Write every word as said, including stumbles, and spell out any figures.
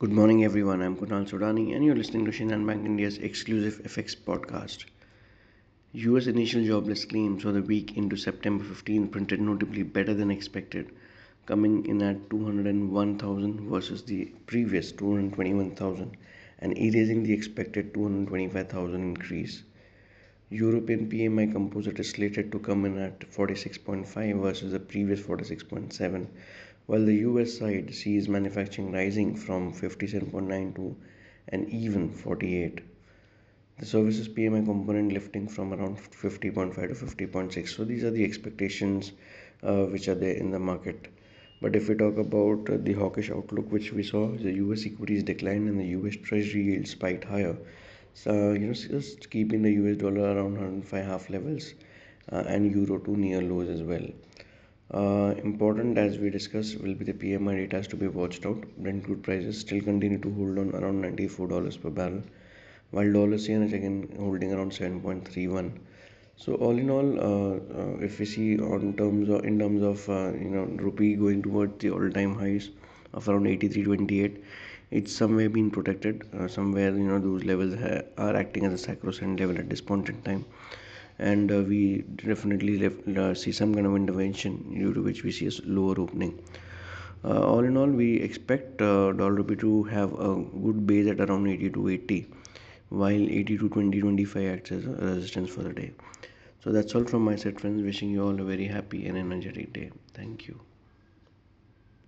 Good morning everyone, I'm Kunal Sodhani and you're listening to Shinhan Bank India's exclusive F X podcast. U S initial jobless claims for the week into September fifteenth printed notably better than expected, coming in at two hundred one thousand versus the previous two hundred twenty-one thousand and erasing the expected two hundred twenty-five thousand increase. European P M I composite is slated to come in at forty-six point five versus the previous forty-six point seven, while the U S side sees manufacturing rising from fifty-seven point nine to an even forty-eight. The services P M I component lifting from around fifty point five to fifty point six. So these are the expectations uh, which are there in the market. But if we talk about uh, the hawkish outlook which we saw, the U S equities declined and the U S Treasury yield spiked higher. So you know, just keeping the U S dollar around one oh five point five levels uh, and euro to near lows as well. Uh, important as we discussed will be the P M I data to be watched out. Brent crude prices still continue to hold on around ninety-four dollars per barrel, while dollar C N is again holding around seven point three one. So all in all, uh, uh, if we see on terms of in terms of uh, you know rupee going towards the all-time highs of around eighty-three twenty-eight, it's somewhere been protected. Uh, somewhere you know those levels ha- are acting as a sacrosanct level at this point in time. And uh, we definitely left, uh, see some kind of intervention due to which we see a lower opening. Uh, all in all, we expect uh, dollar rupee to have a good base at around eighty-two eighty, while eighty-two twenty twenty-five acts as a resistance for the day. So that's all from my side, friends. Wishing you all a very happy and energetic day. Thank you.